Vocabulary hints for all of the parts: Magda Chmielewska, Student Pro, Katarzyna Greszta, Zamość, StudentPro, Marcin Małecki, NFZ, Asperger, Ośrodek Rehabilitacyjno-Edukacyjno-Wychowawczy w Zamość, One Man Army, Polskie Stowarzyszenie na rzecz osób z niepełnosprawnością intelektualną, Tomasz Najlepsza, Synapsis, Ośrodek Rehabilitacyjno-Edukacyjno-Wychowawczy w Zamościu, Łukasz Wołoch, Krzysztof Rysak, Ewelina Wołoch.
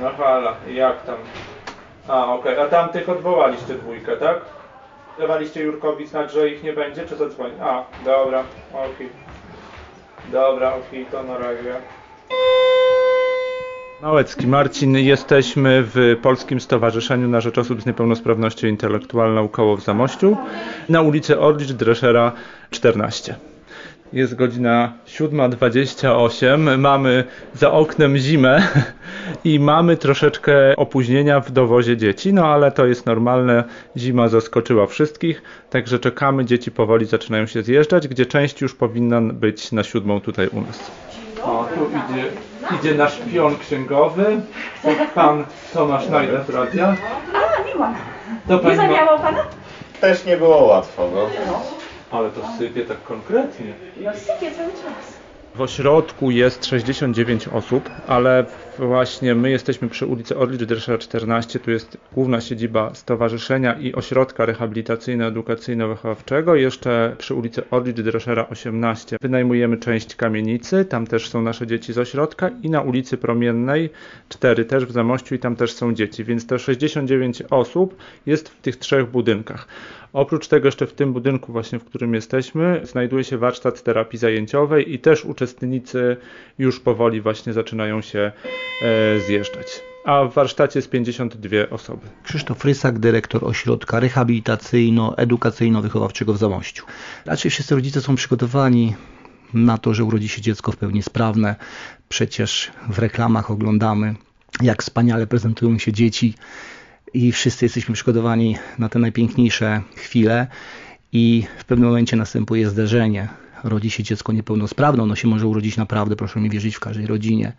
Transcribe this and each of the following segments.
No hala, jak tam? A, okej, okay. A tamtych odwołaliście dwójkę, tak? Dawaliście Jurkowi znać, że ich nie będzie, czy zadzwoni? A, dobra, okej. Okay. Dobra, okej, okay, to na razie. Małecki Marcin, jesteśmy w Polskim Stowarzyszeniu na rzecz osób z niepełnosprawnością intelektualną koło w Zamościu na ulicy Orlicz Dreschera 14. Jest godzina 7:28, mamy za oknem zimę i mamy troszeczkę opóźnienia w dowozie dzieci, no ale to jest normalne, zima zaskoczyła wszystkich, także czekamy, dzieci powoli zaczynają się zjeżdżać, gdzie część już powinna być na 7:00 tutaj u nas. O, tu idzie nasz pion księgowy, pan Tomasz Najlepsza z radia. A, miła. Nie zawiało pana? Też nie było łatwo, no. Ale to sypie tak konkretnie. No sypie cały czas. W ośrodku jest 69 osób, ale właśnie my jesteśmy przy ulicy Orlicz Dreschera 14, tu jest główna siedziba Stowarzyszenia i Ośrodka Rehabilitacyjno-Edukacyjno-Wychowawczego, jeszcze przy ulicy Orlicz Dreschera 18. Wynajmujemy część kamienicy, tam też są nasze dzieci z ośrodka i na ulicy Promiennej 4 też w Zamościu i tam też są dzieci, więc te 69 osób jest w tych trzech budynkach. Oprócz tego jeszcze w tym budynku właśnie, w którym jesteśmy, znajduje się warsztat terapii zajęciowej i też uczestnicy już powoli właśnie zaczynają się zjeżdżać. A w warsztacie jest 52 osoby. Krzysztof Rysak, dyrektor Ośrodka Rehabilitacyjno-Edukacyjno-Wychowawczego w Zamościu. Raczej wszyscy rodzice są przygotowani na to, że urodzi się dziecko w pełni sprawne. Przecież w reklamach oglądamy, jak wspaniale prezentują się dzieci. I wszyscy jesteśmy przygotowani na te najpiękniejsze chwile i w pewnym momencie następuje zderzenie. Rodzi się dziecko niepełnosprawne, ono się może urodzić naprawdę, proszę mi wierzyć, w każdej rodzinie.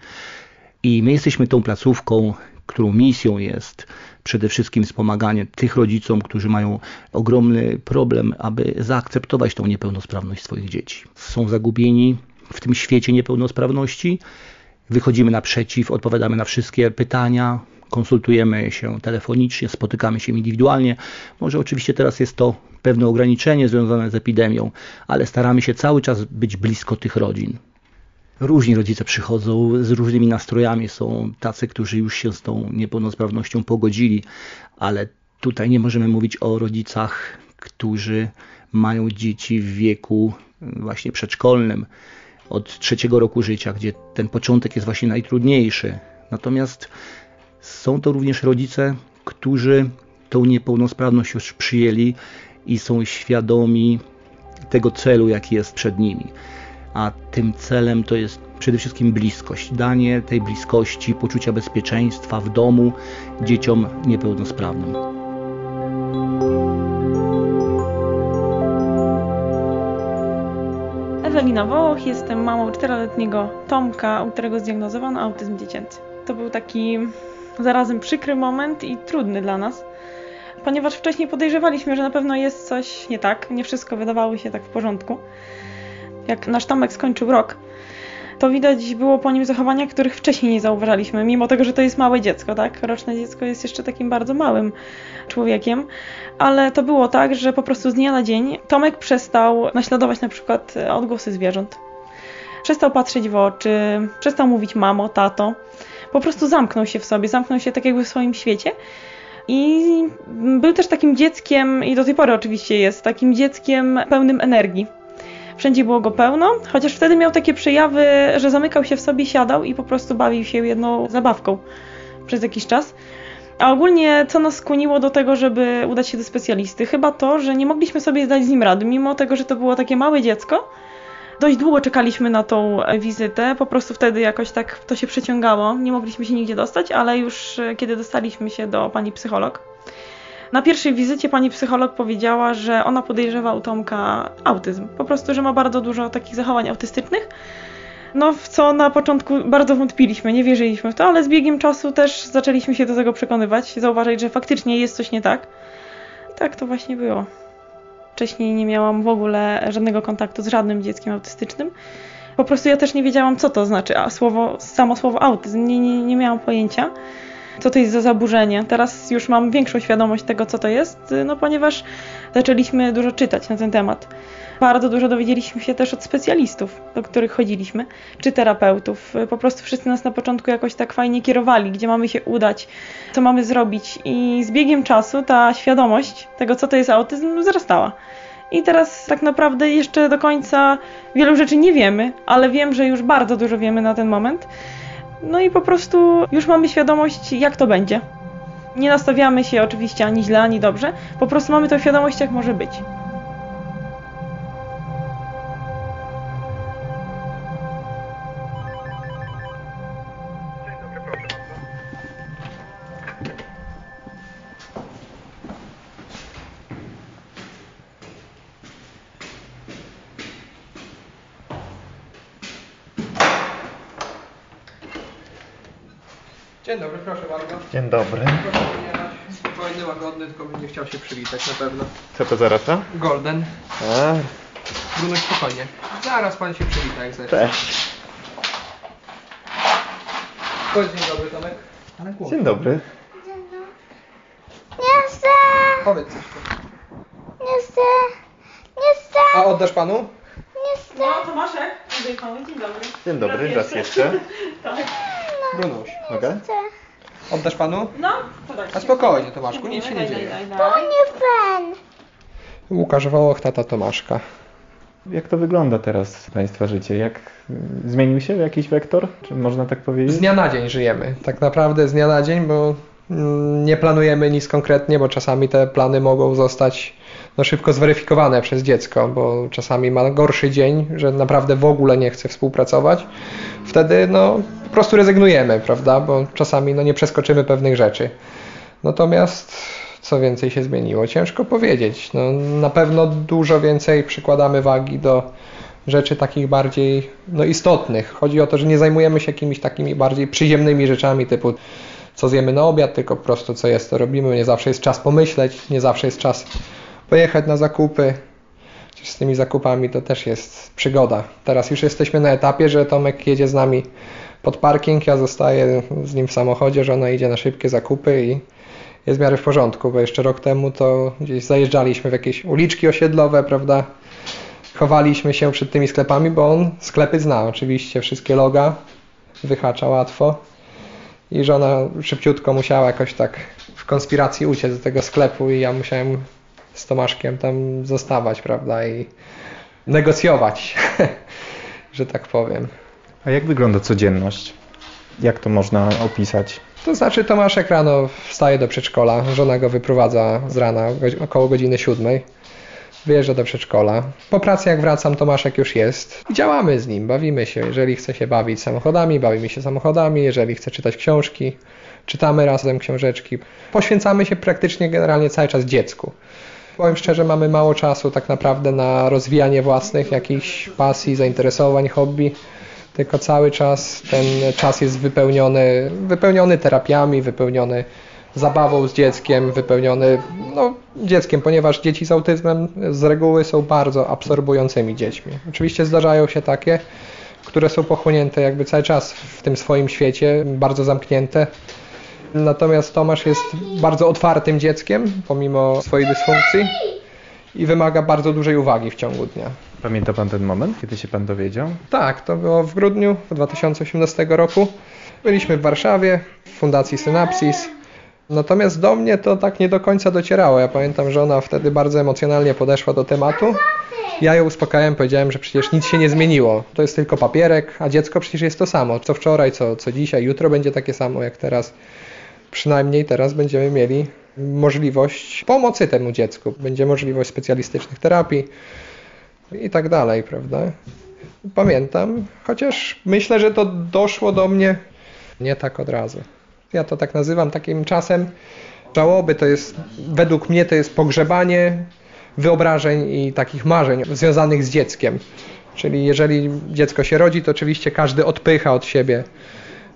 I my jesteśmy tą placówką, którą misją jest przede wszystkim wspomaganie tych rodzicom, którzy mają ogromny problem, aby zaakceptować tą niepełnosprawność swoich dzieci. Są zagubieni w tym świecie niepełnosprawności. Wychodzimy naprzeciw, odpowiadamy na wszystkie pytania. Konsultujemy się telefonicznie, spotykamy się indywidualnie. Może oczywiście teraz jest to pewne ograniczenie związane z epidemią, ale staramy się cały czas być blisko tych rodzin. Różni rodzice przychodzą z różnymi nastrojami. Są tacy, którzy już się z tą niepełnosprawnością pogodzili, ale tutaj nie możemy mówić o rodzicach, którzy mają dzieci w wieku właśnie przedszkolnym, od 3 roku życia, gdzie ten początek jest właśnie najtrudniejszy. Natomiast są to również rodzice, którzy tą niepełnosprawność już przyjęli i są świadomi tego celu, jaki jest przed nimi. A tym celem to jest przede wszystkim bliskość. Danie tej bliskości, poczucia bezpieczeństwa w domu dzieciom niepełnosprawnym. Ewelina Wołoch, jestem mamą 4-letniego Tomka, u którego zdiagnozowano autyzm dziecięcy. To był taki zarazem przykry moment i trudny dla nas, ponieważ wcześniej podejrzewaliśmy, że na pewno jest coś nie tak, nie wszystko wydawało się tak w porządku. Jak nasz Tomek skończył rok, to widać było po nim zachowania, których wcześniej nie zauważaliśmy, mimo tego, że to jest małe dziecko, tak? Roczne dziecko jest jeszcze takim bardzo małym człowiekiem, ale to było tak, że po prostu z dnia na dzień Tomek przestał naśladować na przykład odgłosy zwierząt. Przestał patrzeć w oczy, przestał mówić mamo, tato. Po prostu zamknął się w sobie, zamknął się tak jakby w swoim świecie i był też takim dzieckiem, i do tej pory oczywiście jest, takim dzieckiem pełnym energii. Wszędzie było go pełno, chociaż wtedy miał takie przejawy, że zamykał się w sobie, siadał i po prostu bawił się jedną zabawką przez jakiś czas. A ogólnie co nas skłoniło do tego, żeby udać się do specjalisty? Chyba to, że nie mogliśmy sobie zdać z nim rady, mimo tego, że to było takie małe dziecko. Dość długo czekaliśmy na tą wizytę, po prostu wtedy jakoś tak to się przeciągało, nie mogliśmy się nigdzie dostać, ale już kiedy dostaliśmy się do pani psycholog, na pierwszej wizycie pani psycholog powiedziała, że ona podejrzewa u Tomka autyzm, po prostu, że ma bardzo dużo takich zachowań autystycznych, no w co na początku bardzo wątpiliśmy, nie wierzyliśmy w to, ale z biegiem czasu też zaczęliśmy się do tego przekonywać, zauważyć, że faktycznie jest coś nie tak i tak to właśnie było. Wcześniej nie miałam w ogóle żadnego kontaktu z żadnym dzieckiem autystycznym. Po prostu ja też nie wiedziałam, co to znaczy, a samo słowo autyzm, nie miałam pojęcia. co to jest za zaburzenie. Teraz już mam większą świadomość tego, co to jest, no ponieważ zaczęliśmy dużo czytać na ten temat. Bardzo dużo dowiedzieliśmy się też od specjalistów, do których chodziliśmy, czy terapeutów. Po prostu wszyscy nas na początku jakoś tak fajnie kierowali, gdzie mamy się udać, co mamy zrobić. I z biegiem czasu ta świadomość tego, co to jest autyzm, wzrastała. I teraz tak naprawdę jeszcze do końca wielu rzeczy nie wiemy, ale wiem, że już bardzo dużo wiemy na ten moment. No i po prostu już mamy świadomość, jak to będzie. Nie nastawiamy się oczywiście ani źle, ani dobrze. Po prostu mamy tą świadomość, jak może być. Dzień dobry, proszę bardzo. Dzień dobry. Proszę nie spokojny, łagodny, tylko bym nie chciał się przywitać na pewno. Co to za rasa? Golden. Brunek, spokojnie. Zaraz pan się przywita, jak zechce. Cześć. Dzień dobry, Tomek. Dzień dobry. Dzień dobry. Nie chcę. Powiedz coś. Nie chcę. Nie chcę. A oddasz panu? Nie chcę. No, Tomaszek. Dzień dobry. Dzień dobry, raz jeszcze. Tak. Brunuś, mogę? Oddasz panu? No, podaj. A spokojnie, Tomaszku, nic się nie dzieje. To nie pan. Łukasz Wołoch, tata Tomaszka. Jak to wygląda teraz państwa życie? Jak zmienił się jakiś wektor? Czy można tak powiedzieć? Z dnia na dzień żyjemy. Tak naprawdę z dnia na dzień, bo nie planujemy nic konkretnie, bo czasami te plany mogą zostać szybko zweryfikowane przez dziecko, bo czasami ma gorszy dzień, że naprawdę w ogóle nie chce współpracować. Wtedy po prostu rezygnujemy, prawda, bo czasami nie przeskoczymy pewnych rzeczy. Natomiast co więcej się zmieniło? Ciężko powiedzieć. Na pewno dużo więcej przykładamy wagi do rzeczy takich bardziej istotnych. Chodzi o to, że nie zajmujemy się jakimiś takimi bardziej przyziemnymi rzeczami typu co zjemy na obiad, tylko po prostu co jest, to robimy. Nie zawsze jest czas pomyśleć, nie zawsze jest czas pojechać na zakupy. Z tymi zakupami to też jest przygoda. Teraz już jesteśmy na etapie, że Tomek jedzie z nami pod parking, ja zostaję z nim w samochodzie, żona idzie na szybkie zakupy i jest w miarę w porządku, bo jeszcze rok temu to gdzieś zajeżdżaliśmy w jakieś uliczki osiedlowe, prawda? Chowaliśmy się przed tymi sklepami, bo on sklepy zna oczywiście, wszystkie loga, wyhacza łatwo. I żona szybciutko musiała jakoś tak w konspiracji uciec do tego sklepu i ja musiałem z Tomaszkiem tam zostawać, prawda, i negocjować, że tak powiem. A jak wygląda codzienność? Jak to można opisać? To znaczy Tomaszek rano wstaje do przedszkola, żona go wyprowadza z rana około godziny 7:00. Wyjeżdża do przedszkola. Po pracy jak wracam, Tomaszek już jest. I działamy z nim, bawimy się. Jeżeli chce się bawić samochodami, bawimy się samochodami. Jeżeli chce czytać książki, czytamy razem książeczki. Poświęcamy się praktycznie generalnie cały czas dziecku. Powiem szczerze, mamy mało czasu tak naprawdę na rozwijanie własnych jakichś pasji, zainteresowań, hobby. Tylko cały czas ten czas jest wypełniony terapiami, wypełniony zabawą z dzieckiem, wypełniony dzieckiem, ponieważ dzieci z autyzmem z reguły są bardzo absorbującymi dziećmi. Oczywiście zdarzają się takie, które są pochłonięte jakby cały czas w tym swoim świecie, bardzo zamknięte. Natomiast Tomasz jest bardzo otwartym dzieckiem, pomimo swojej dysfunkcji i wymaga bardzo dużej uwagi w ciągu dnia. Pamięta pan ten moment, kiedy się pan dowiedział? Tak, to było w grudniu 2018 roku. Byliśmy w Warszawie, w Fundacji Synapsis. Natomiast do mnie to tak nie do końca docierało. Ja pamiętam, że ona wtedy bardzo emocjonalnie podeszła do tematu. Ja ją uspokajałem, powiedziałem, że przecież nic się nie zmieniło. To jest tylko papierek, a dziecko przecież jest to samo. Co wczoraj, co dzisiaj, jutro będzie takie samo jak teraz. Przynajmniej teraz będziemy mieli możliwość pomocy temu dziecku. Będzie możliwość specjalistycznych terapii i tak dalej, prawda? Pamiętam, chociaż myślę, że to doszło do mnie nie tak od razu. Ja to tak nazywam takim czasem żałoby. To jest, według mnie, to jest pogrzebanie wyobrażeń i takich marzeń związanych z dzieckiem. Czyli jeżeli dziecko się rodzi, to oczywiście każdy odpycha od siebie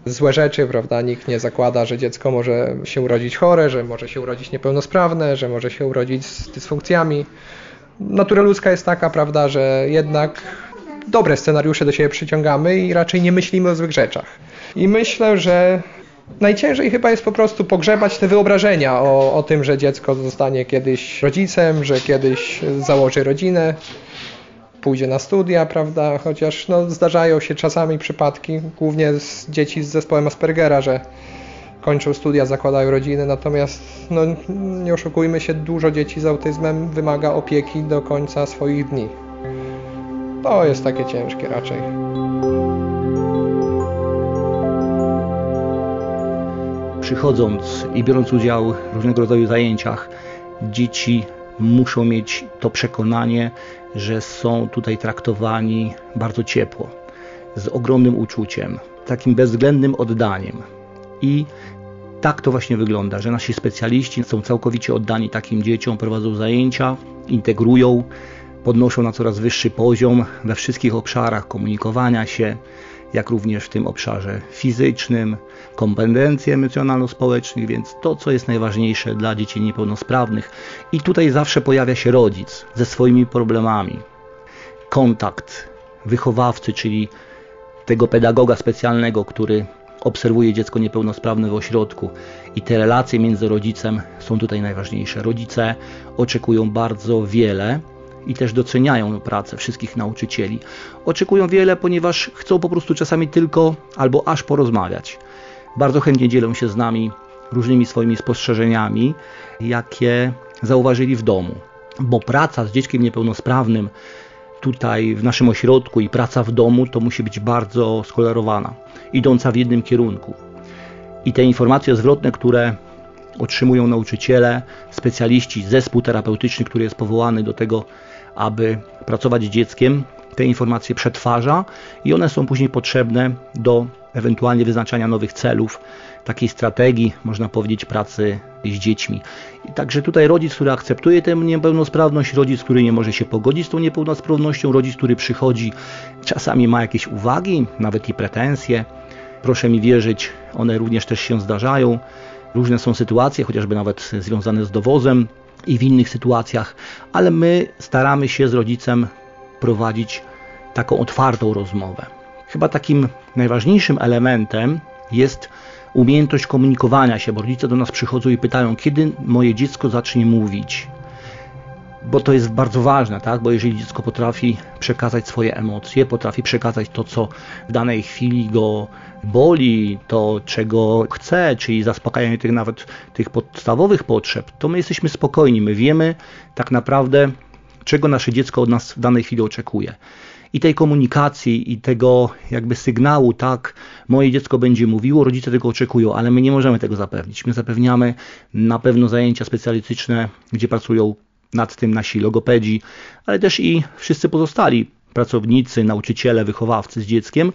złe rzeczy, prawda? Nikt nie zakłada, że dziecko może się urodzić chore, że może się urodzić niepełnosprawne, że może się urodzić z dysfunkcjami. Natura ludzka jest taka, prawda, że jednak dobre scenariusze do siebie przyciągamy i raczej nie myślimy o złych rzeczach. I myślę, że Najciężej chyba jest po prostu pogrzebać te wyobrażenia o tym, że dziecko zostanie kiedyś rodzicem, że kiedyś założy rodzinę, pójdzie na studia, prawda? Chociaż no, zdarzają się czasami przypadki, głównie z dzieci z zespołem Aspergera, że kończą studia, zakładają rodziny, natomiast no, nie oszukujmy się, dużo dzieci z autyzmem wymaga opieki do końca swoich dni. To jest takie ciężkie raczej. Przychodząc i biorąc udział w różnego rodzaju zajęciach, dzieci muszą mieć to przekonanie, że są tutaj traktowani bardzo ciepło, z ogromnym uczuciem, takim bezwzględnym oddaniem. I tak to właśnie wygląda, że nasi specjaliści są całkowicie oddani takim dzieciom, prowadzą zajęcia, integrują, podnoszą na coraz wyższy poziom we wszystkich obszarach komunikowania się, jak również w tym obszarze fizycznym, kompetencji emocjonalno-społecznych, więc to, co jest najważniejsze dla dzieci niepełnosprawnych. I tutaj zawsze pojawia się rodzic ze swoimi problemami. Kontakt wychowawcy, czyli tego pedagoga specjalnego, który obserwuje dziecko niepełnosprawne w ośrodku, i te relacje między rodzicem są tutaj najważniejsze. Rodzice oczekują bardzo wiele i też doceniają pracę wszystkich nauczycieli. Oczekują wiele, ponieważ chcą po prostu czasami tylko albo aż porozmawiać. Bardzo chętnie dzielą się z nami różnymi swoimi spostrzeżeniami, jakie zauważyli w domu, bo praca z dzieckiem niepełnosprawnym tutaj w naszym ośrodku i praca w domu to musi być bardzo skolerowana, idąca w jednym kierunku. I te informacje zwrotne, które otrzymują nauczyciele, specjaliści, zespół terapeutyczny, który jest powołany do tego, aby pracować z dzieckiem, te informacje przetwarza i one są później potrzebne do ewentualnie wyznaczania nowych celów, takiej strategii, można powiedzieć, pracy z dziećmi. I także tutaj rodzic, który akceptuje tę niepełnosprawność, rodzic, który nie może się pogodzić z tą niepełnosprawnością, rodzic, który przychodzi, czasami ma jakieś uwagi, nawet i pretensje. Proszę mi wierzyć, one również też się zdarzają. Różne są sytuacje, chociażby nawet związane z dowozem i w innych sytuacjach, ale my staramy się z rodzicem prowadzić taką otwartą rozmowę. Chyba takim najważniejszym elementem jest umiejętność komunikowania się, bo rodzice do nas przychodzą i pytają, kiedy moje dziecko zacznie mówić. Bo to jest bardzo ważne, tak? Bo jeżeli dziecko potrafi przekazać swoje emocje, potrafi przekazać to, co w danej chwili go boli, to czego chce, czyli zaspokajanie tych nawet tych podstawowych potrzeb, to my jesteśmy spokojni, my wiemy tak naprawdę, czego nasze dziecko od nas w danej chwili oczekuje. I tej komunikacji, i tego jakby sygnału, tak, moje dziecko będzie mówiło, rodzice tego oczekują, ale my nie możemy tego zapewnić. My zapewniamy na pewno zajęcia specjalistyczne, gdzie pracują nad tym nasi logopedzi, ale też i wszyscy pozostali pracownicy, nauczyciele, wychowawcy z dzieckiem.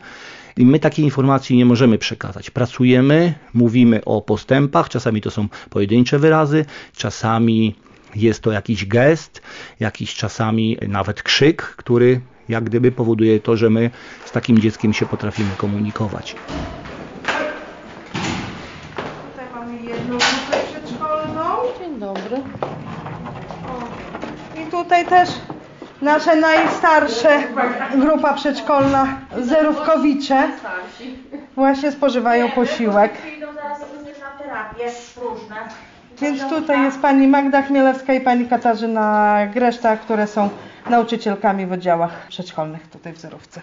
I my takiej informacji nie możemy przekazać. Pracujemy, mówimy o postępach, czasami to są pojedyncze wyrazy, czasami jest to jakiś gest, jakiś czasami nawet krzyk, który jak gdyby powoduje to, że my z takim dzieckiem się potrafimy komunikować. Tutaj mamy jedną grupę przedszkolną. Dzień dobry. I tutaj też nasza najstarsza grupa przedszkolna, zerówkowicze, właśnie spożywają posiłek. Idą zaraz na terapię różne. Więc tutaj jest pani Magda Chmielewska i pani Katarzyna Greszta, które są nauczycielkami w oddziałach przedszkolnych tutaj w Zerówce.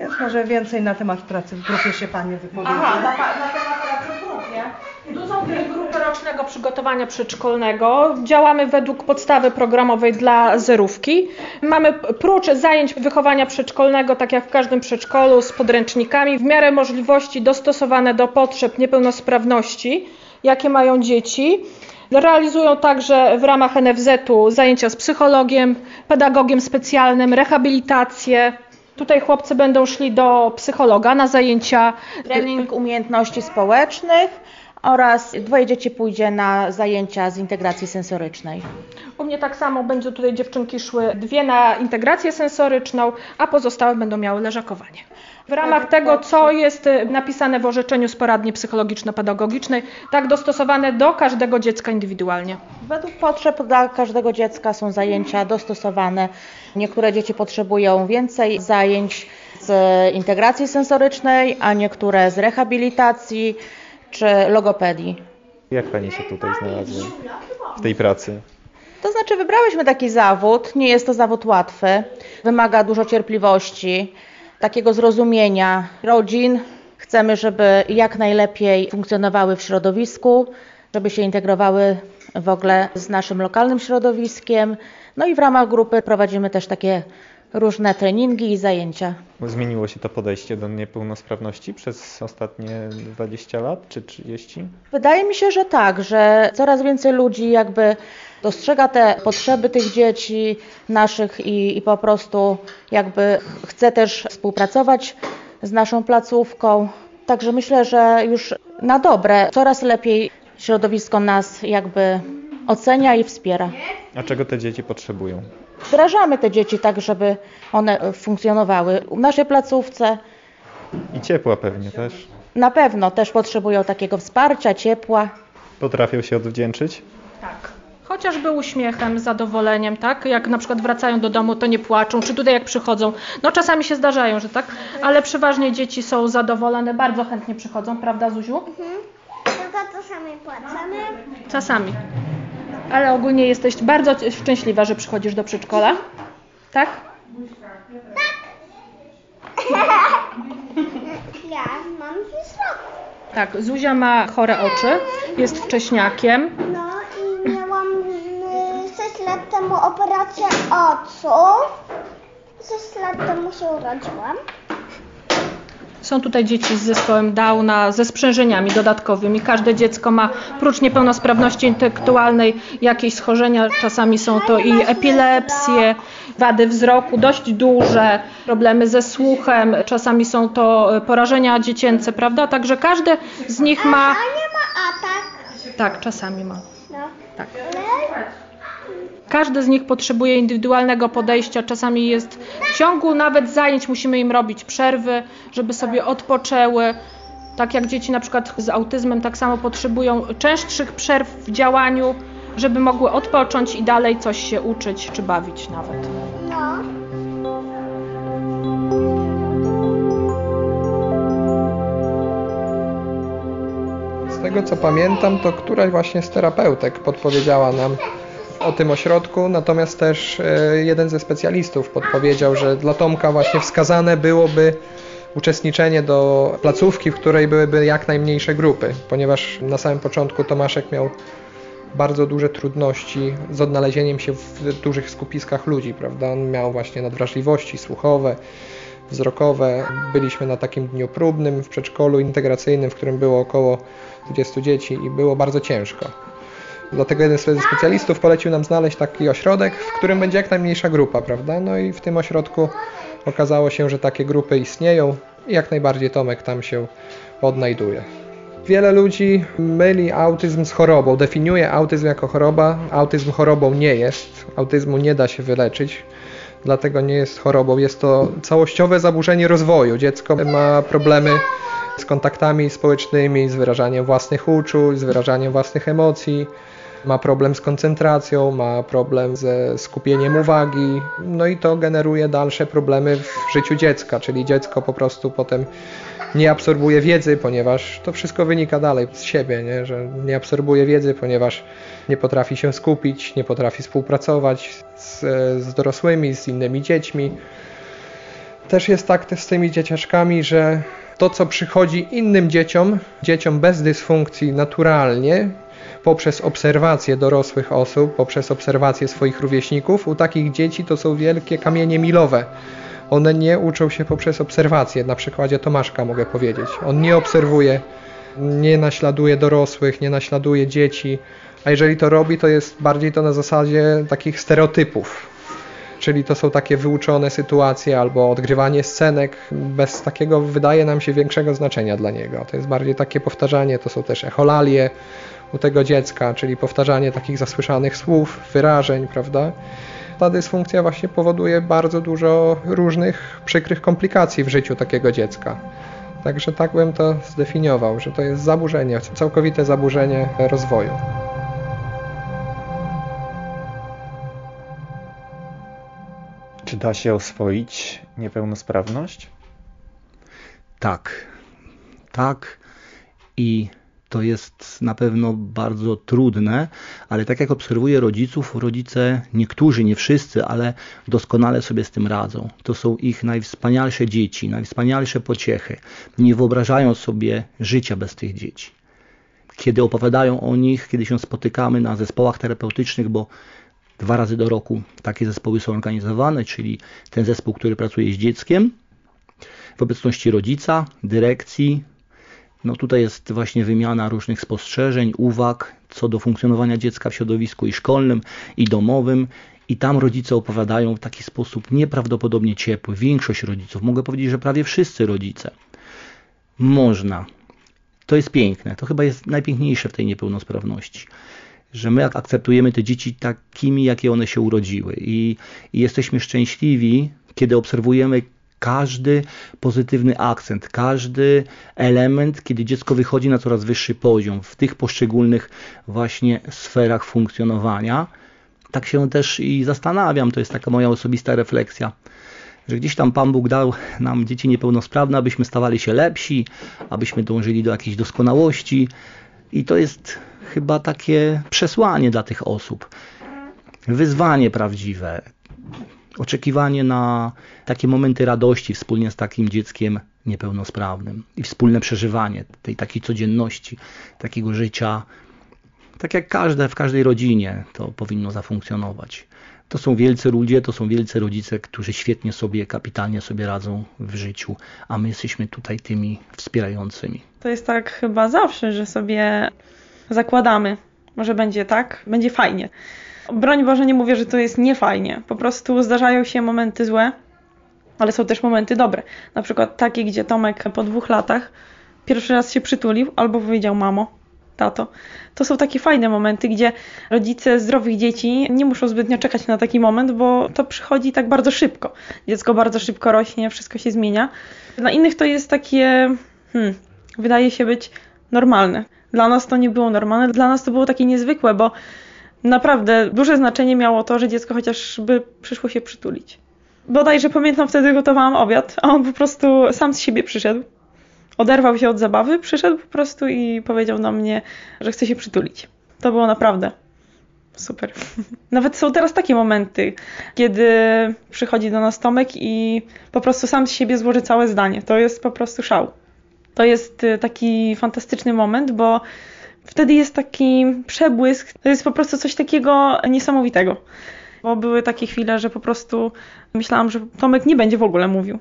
Więc może więcej na temat pracy w grupie się pani wypowiedzą. Aha, na temat pracy w grupie. Dużą grupę rocznego przygotowania przedszkolnego. Działamy według podstawy programowej dla zerówki. Mamy prócz zajęć wychowania przedszkolnego, tak jak w każdym przedszkolu, z podręcznikami, w miarę możliwości dostosowane do potrzeb niepełnosprawności, jakie mają dzieci. Realizują także w ramach NFZ-u zajęcia z psychologiem, pedagogiem specjalnym, rehabilitację. Tutaj chłopcy będą szli do psychologa na zajęcia. Trening umiejętności społecznych oraz 2 dzieci pójdzie na zajęcia z integracji sensorycznej. U mnie tak samo będzie tutaj dziewczynki szły 2 na integrację sensoryczną, a pozostałe będą miały leżakowanie. W ramach tego, co jest napisane w orzeczeniu z poradni psychologiczno-pedagogicznej, tak dostosowane do każdego dziecka indywidualnie. Według potrzeb dla każdego dziecka są zajęcia dostosowane. Niektóre dzieci potrzebują więcej zajęć z integracji sensorycznej, a niektóre z rehabilitacji. czy logopedii. Jak Pani się tutaj znalazła w tej pracy? To znaczy wybrałyśmy taki zawód, nie jest to zawód łatwy, wymaga dużo cierpliwości, takiego zrozumienia rodzin. Chcemy, żeby jak najlepiej funkcjonowały w środowisku, żeby się integrowały w ogóle z naszym lokalnym środowiskiem. No i w ramach grupy prowadzimy też takie różne treningi i zajęcia. Zmieniło się to podejście do niepełnosprawności przez ostatnie 20 lat czy 30? Wydaje mi się, że tak, że coraz więcej ludzi jakby dostrzega te potrzeby tych dzieci naszych i po prostu jakby chce też współpracować z naszą placówką. Także myślę, że już na dobre coraz lepiej środowisko nas jakby ocenia i wspiera. A czego te dzieci potrzebują? Wdrażamy te dzieci tak, żeby one funkcjonowały w naszej placówce. I ciepła pewnie też. Na pewno też potrzebują takiego wsparcia, ciepła. Potrafią się odwdzięczyć? Tak. Chociażby uśmiechem, zadowoleniem, tak? Jak na przykład wracają do domu, to nie płaczą, czy tutaj jak przychodzą. No czasami się zdarzają, że tak, ale przeważnie dzieci są zadowolone, bardzo chętnie przychodzą, prawda Zuziu? Mhm. Tylko czasami płaczemy. Czasami. Ale ogólnie jesteś bardzo szczęśliwa, że przychodzisz do przedszkola, tak? Tak. Ja mam 6 lat. Tak, Zuzia ma chore oczy, jest wcześniakiem. No i miałam 6 lat temu operację oczu. 6 lat temu się urodziłam. Są tutaj dzieci z zespołem Downa, ze sprzężeniami dodatkowymi. Każde dziecko ma, prócz niepełnosprawności intelektualnej, jakieś schorzenia. Czasami są to i epilepsje, wady wzroku dość duże, problemy ze słuchem. Czasami są to porażenia dziecięce, prawda? Także każde z nich ma... A nie ma atak. Tak, czasami ma. Tak. Każdy z nich potrzebuje indywidualnego podejścia, czasami jest w ciągu nawet zajęć, musimy im robić przerwy, żeby sobie odpoczęły. Tak jak dzieci na przykład z autyzmem, tak samo potrzebują częstszych przerw w działaniu, żeby mogły odpocząć i dalej coś się uczyć czy bawić nawet. Z tego co pamiętam, to któraś właśnie z terapeutek podpowiedziała nam o tym ośrodku, natomiast też jeden ze specjalistów podpowiedział, że dla Tomka właśnie wskazane byłoby uczestniczenie do placówki, w której byłyby jak najmniejsze grupy, ponieważ na samym początku Tomaszek miał bardzo duże trudności z odnalezieniem się w dużych skupiskach ludzi, prawda? On miał właśnie nadwrażliwości słuchowe, wzrokowe. Byliśmy na takim dniu próbnym w przedszkolu integracyjnym, w którym było około 20 dzieci i było bardzo ciężko. Dlatego jeden ze specjalistów polecił nam znaleźć taki ośrodek, w którym będzie jak najmniejsza grupa, prawda? No i w tym ośrodku okazało się, że takie grupy istnieją i jak najbardziej Tomek tam się odnajduje. Wiele ludzi myli autyzm z chorobą, definiuje autyzm jako choroba. Autyzm chorobą nie jest, autyzmu nie da się wyleczyć, dlatego nie jest chorobą. Jest to całościowe zaburzenie rozwoju. Dziecko ma problemy z kontaktami społecznymi, z wyrażaniem własnych uczuć, z wyrażaniem własnych emocji. Ma problem z koncentracją, ma problem ze skupieniem uwagi, no i to generuje dalsze problemy w życiu dziecka, czyli dziecko po prostu potem nie absorbuje wiedzy, ponieważ to wszystko wynika dalej z siebie, nie? Że nie absorbuje wiedzy, ponieważ nie potrafi się skupić, nie potrafi współpracować z dorosłymi, z innymi dziećmi. Też jest tak z tymi dzieciaczkami, że to, co przychodzi innym dzieciom, dzieciom bez dysfunkcji naturalnie, poprzez obserwację dorosłych osób, poprzez obserwację swoich rówieśników, u takich dzieci to są wielkie kamienie milowe. One nie uczą się poprzez obserwację. Na przykładzie Tomaszka mogę powiedzieć. On nie obserwuje, nie naśladuje dorosłych, nie naśladuje dzieci, a jeżeli to robi, to jest bardziej to na zasadzie takich stereotypów. Czyli to są takie wyuczone sytuacje albo odgrywanie scenek bez takiego, wydaje nam się, większego znaczenia dla niego. To jest bardziej takie powtarzanie, to są też echolalie u tego dziecka, czyli powtarzanie takich zasłyszanych słów, wyrażeń, prawda? Ta dysfunkcja właśnie powoduje bardzo dużo różnych przykrych komplikacji w życiu takiego dziecka. Także tak bym to zdefiniował, że to jest zaburzenie, całkowite zaburzenie rozwoju. Czy da się oswoić niepełnosprawność? Tak. Tak i To jest na pewno bardzo trudne, ale tak jak obserwuję rodziców, rodzice, niektórzy, nie wszyscy, ale doskonale sobie z tym radzą. To są ich najwspanialsze dzieci, najwspanialsze pociechy. Nie wyobrażają sobie życia bez tych dzieci. Kiedy opowiadają o nich, kiedy się spotykamy na zespołach terapeutycznych, bo 2 razy do roku takie zespoły są organizowane, czyli ten zespół, który pracuje z dzieckiem, w obecności rodzica, dyrekcji. No tutaj jest właśnie wymiana różnych spostrzeżeń, uwag co do funkcjonowania dziecka w środowisku i szkolnym, i domowym. I tam rodzice opowiadają w taki sposób nieprawdopodobnie ciepły. Większość rodziców, mogę powiedzieć, że prawie wszyscy rodzice. Można. To jest piękne. To chyba jest najpiękniejsze w tej niepełnosprawności. Że my akceptujemy te dzieci takimi, jakie one się urodziły. I jesteśmy szczęśliwi, kiedy obserwujemy każdy pozytywny akcent, każdy element, kiedy dziecko wychodzi na coraz wyższy poziom w tych poszczególnych właśnie sferach funkcjonowania. Tak się też i zastanawiam, to jest taka moja osobista refleksja, że gdzieś tam Pan Bóg dał nam dzieci niepełnosprawne, abyśmy stawali się lepsi, abyśmy dążyli do jakiejś doskonałości i to jest chyba takie przesłanie dla tych osób, wyzwanie prawdziwe. Oczekiwanie na takie momenty radości wspólnie z takim dzieckiem niepełnosprawnym i wspólne przeżywanie tej takiej codzienności, takiego życia, tak jak w każdej rodzinie to powinno zafunkcjonować. To są wielcy ludzie, to są wielcy rodzice, którzy świetnie sobie, kapitalnie sobie radzą w życiu, a my jesteśmy tutaj tymi wspierającymi. To jest tak chyba zawsze, że sobie zakładamy, może będzie tak, będzie fajnie. Broń Boże, nie mówię, że to jest niefajnie. Po prostu zdarzają się momenty złe, ale są też momenty dobre. Na przykład takie, gdzie Tomek po 2 latach pierwszy raz się przytulił albo powiedział mamo, tato. To są takie fajne momenty, gdzie rodzice zdrowych dzieci nie muszą zbytnio czekać na taki moment, bo to przychodzi tak bardzo szybko. Dziecko bardzo szybko rośnie, wszystko się zmienia. Dla innych to jest takie, wydaje się być normalne. Dla nas to nie było normalne, dla nas to było takie niezwykłe, bo naprawdę duże znaczenie miało to, że dziecko chociażby przyszło się przytulić. Bodajże pamiętam, wtedy gotowałam obiad, a on po prostu sam z siebie przyszedł. Oderwał się od zabawy, przyszedł po prostu i powiedział do mnie, że chce się przytulić. To było naprawdę super. Nawet są teraz takie momenty, kiedy przychodzi do nas Tomek i po prostu sam z siebie złoży całe zdanie. To jest po prostu szał. To jest taki fantastyczny moment, bo wtedy jest taki przebłysk, to jest po prostu coś takiego niesamowitego. Bo były takie chwile, że po prostu myślałam, że Tomek nie będzie w ogóle mówił.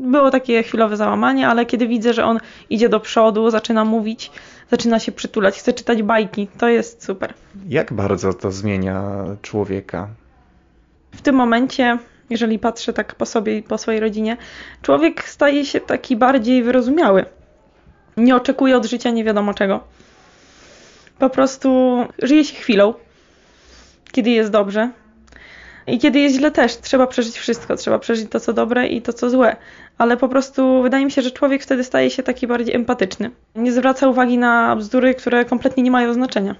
Było takie chwilowe załamanie, ale kiedy widzę, że on idzie do przodu, zaczyna mówić, zaczyna się przytulać, chce czytać bajki, to jest super. Jak bardzo to zmienia człowieka? W tym momencie, jeżeli patrzę tak po sobie i po swojej rodzinie, człowiek staje się taki bardziej wyrozumiały. Nie oczekuje od życia nie wiadomo czego. Po prostu żyje się chwilą, kiedy jest dobrze. I kiedy jest źle też. Trzeba przeżyć wszystko. Trzeba przeżyć to, co dobre i to, co złe. Ale po prostu wydaje mi się, że człowiek wtedy staje się taki bardziej empatyczny. Nie zwraca uwagi na bzdury, które kompletnie nie mają znaczenia.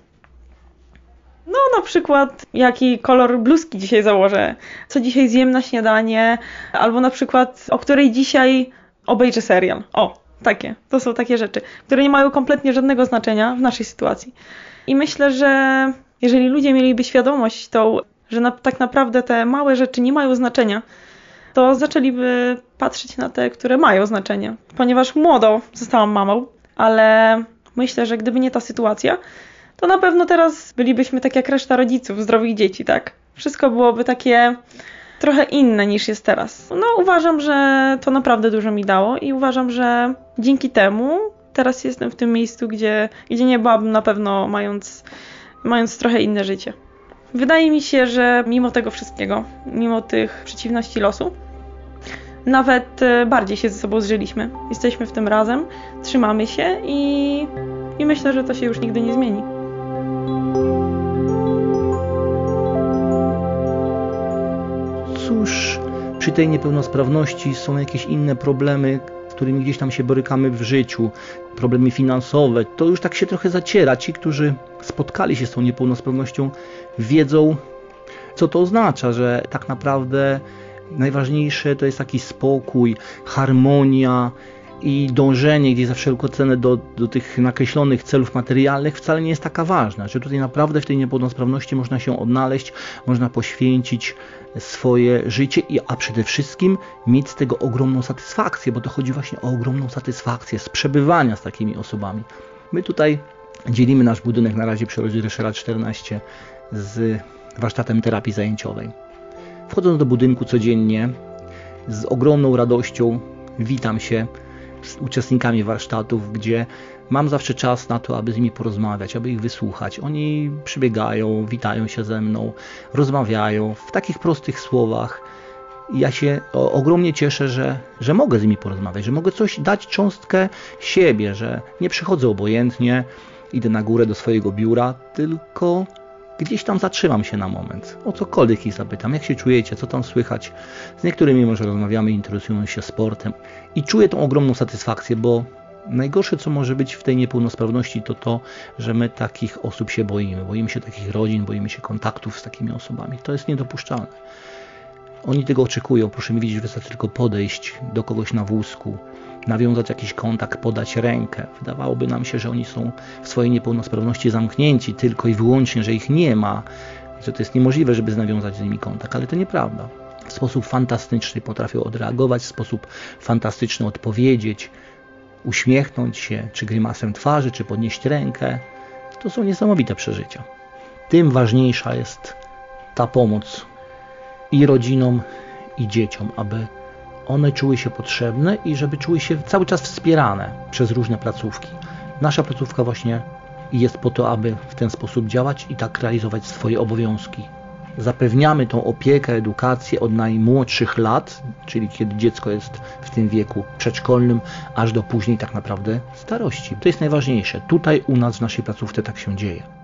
No na przykład, jaki kolor bluzki dzisiaj założę. Co dzisiaj zjem na śniadanie. Albo na przykład, o której dzisiaj obejrzę serial. Takie. To są takie rzeczy, które nie mają kompletnie żadnego znaczenia w naszej sytuacji. I myślę, że jeżeli ludzie mieliby świadomość tą, że tak naprawdę te małe rzeczy nie mają znaczenia, to zaczęliby patrzeć na te, które mają znaczenie. Ponieważ młodo zostałam mamą, ale myślę, że gdyby nie ta sytuacja, to na pewno teraz bylibyśmy tak jak reszta rodziców zdrowych dzieci, tak? Wszystko byłoby takie trochę inne niż jest teraz. No uważam, że to naprawdę dużo mi dało i uważam, że dzięki temu teraz jestem w tym miejscu, gdzie nie byłabym na pewno mając trochę inne życie. Wydaje mi się, że mimo tego wszystkiego, mimo tych przeciwności losu, nawet bardziej się ze sobą zżyliśmy. Jesteśmy w tym razem, trzymamy się i myślę, że to się już nigdy nie zmieni. Cóż, przy tej niepełnosprawności są jakieś inne problemy, z którymi gdzieś tam się borykamy w życiu, problemy finansowe. To już tak się trochę zaciera. Ci, którzy spotkali się z tą niepełnosprawnością, wiedzą, co to oznacza, że tak naprawdę najważniejsze to jest taki spokój, harmonia, i dążenie gdzieś za wszelką cenę do tych nakreślonych celów materialnych wcale nie jest taka ważna, że tutaj naprawdę w tej niepełnosprawności można się odnaleźć, można poświęcić swoje życie, a przede wszystkim mieć z tego ogromną satysfakcję, bo to chodzi właśnie o ogromną satysfakcję z przebywania z takimi osobami. My tutaj dzielimy nasz budynek na razie przy ulicy Ryszela 14 z warsztatem terapii zajęciowej. Wchodząc do budynku codziennie z ogromną radością witam się z uczestnikami warsztatów, gdzie mam zawsze czas na to, aby z nimi porozmawiać, aby ich wysłuchać. Oni przybiegają, witają się ze mną, rozmawiają w takich prostych słowach. Ja się ogromnie cieszę, że mogę z nimi porozmawiać, że mogę coś dać cząstkę siebie, że nie przychodzę obojętnie, idę na górę do swojego biura, tylko gdzieś tam zatrzymam się na moment. O cokolwiek ich zapytam, jak się czujecie, co tam słychać. Z niektórymi może rozmawiamy, interesują się sportem i czuję tą ogromną satysfakcję, bo najgorsze, co może być w tej niepełnosprawności, to to, że my takich osób się boimy. Boimy się takich rodzin, boimy się kontaktów z takimi osobami. To jest niedopuszczalne. Oni tego oczekują. Proszę mi widzieć, wystarczy tylko podejść do kogoś na wózku, nawiązać jakiś kontakt, podać rękę. Wydawałoby nam się, że oni są w swojej niepełnosprawności zamknięci tylko i wyłącznie, że ich nie ma, że to jest niemożliwe, żeby nawiązać z nimi kontakt, ale to nieprawda. W sposób fantastyczny potrafią odreagować, w sposób fantastyczny odpowiedzieć, uśmiechnąć się, czy grymasem twarzy, czy podnieść rękę. To są niesamowite przeżycia. Tym ważniejsza jest ta pomoc i rodzinom, i dzieciom, aby one czuły się potrzebne i żeby czuły się cały czas wspierane przez różne placówki. Nasza placówka właśnie jest po to, aby w ten sposób działać i tak realizować swoje obowiązki. Zapewniamy tą opiekę, edukację od najmłodszych lat, czyli kiedy dziecko jest w tym wieku przedszkolnym, aż do później tak naprawdę starości. To jest najważniejsze. Tutaj u nas w naszej placówce tak się dzieje.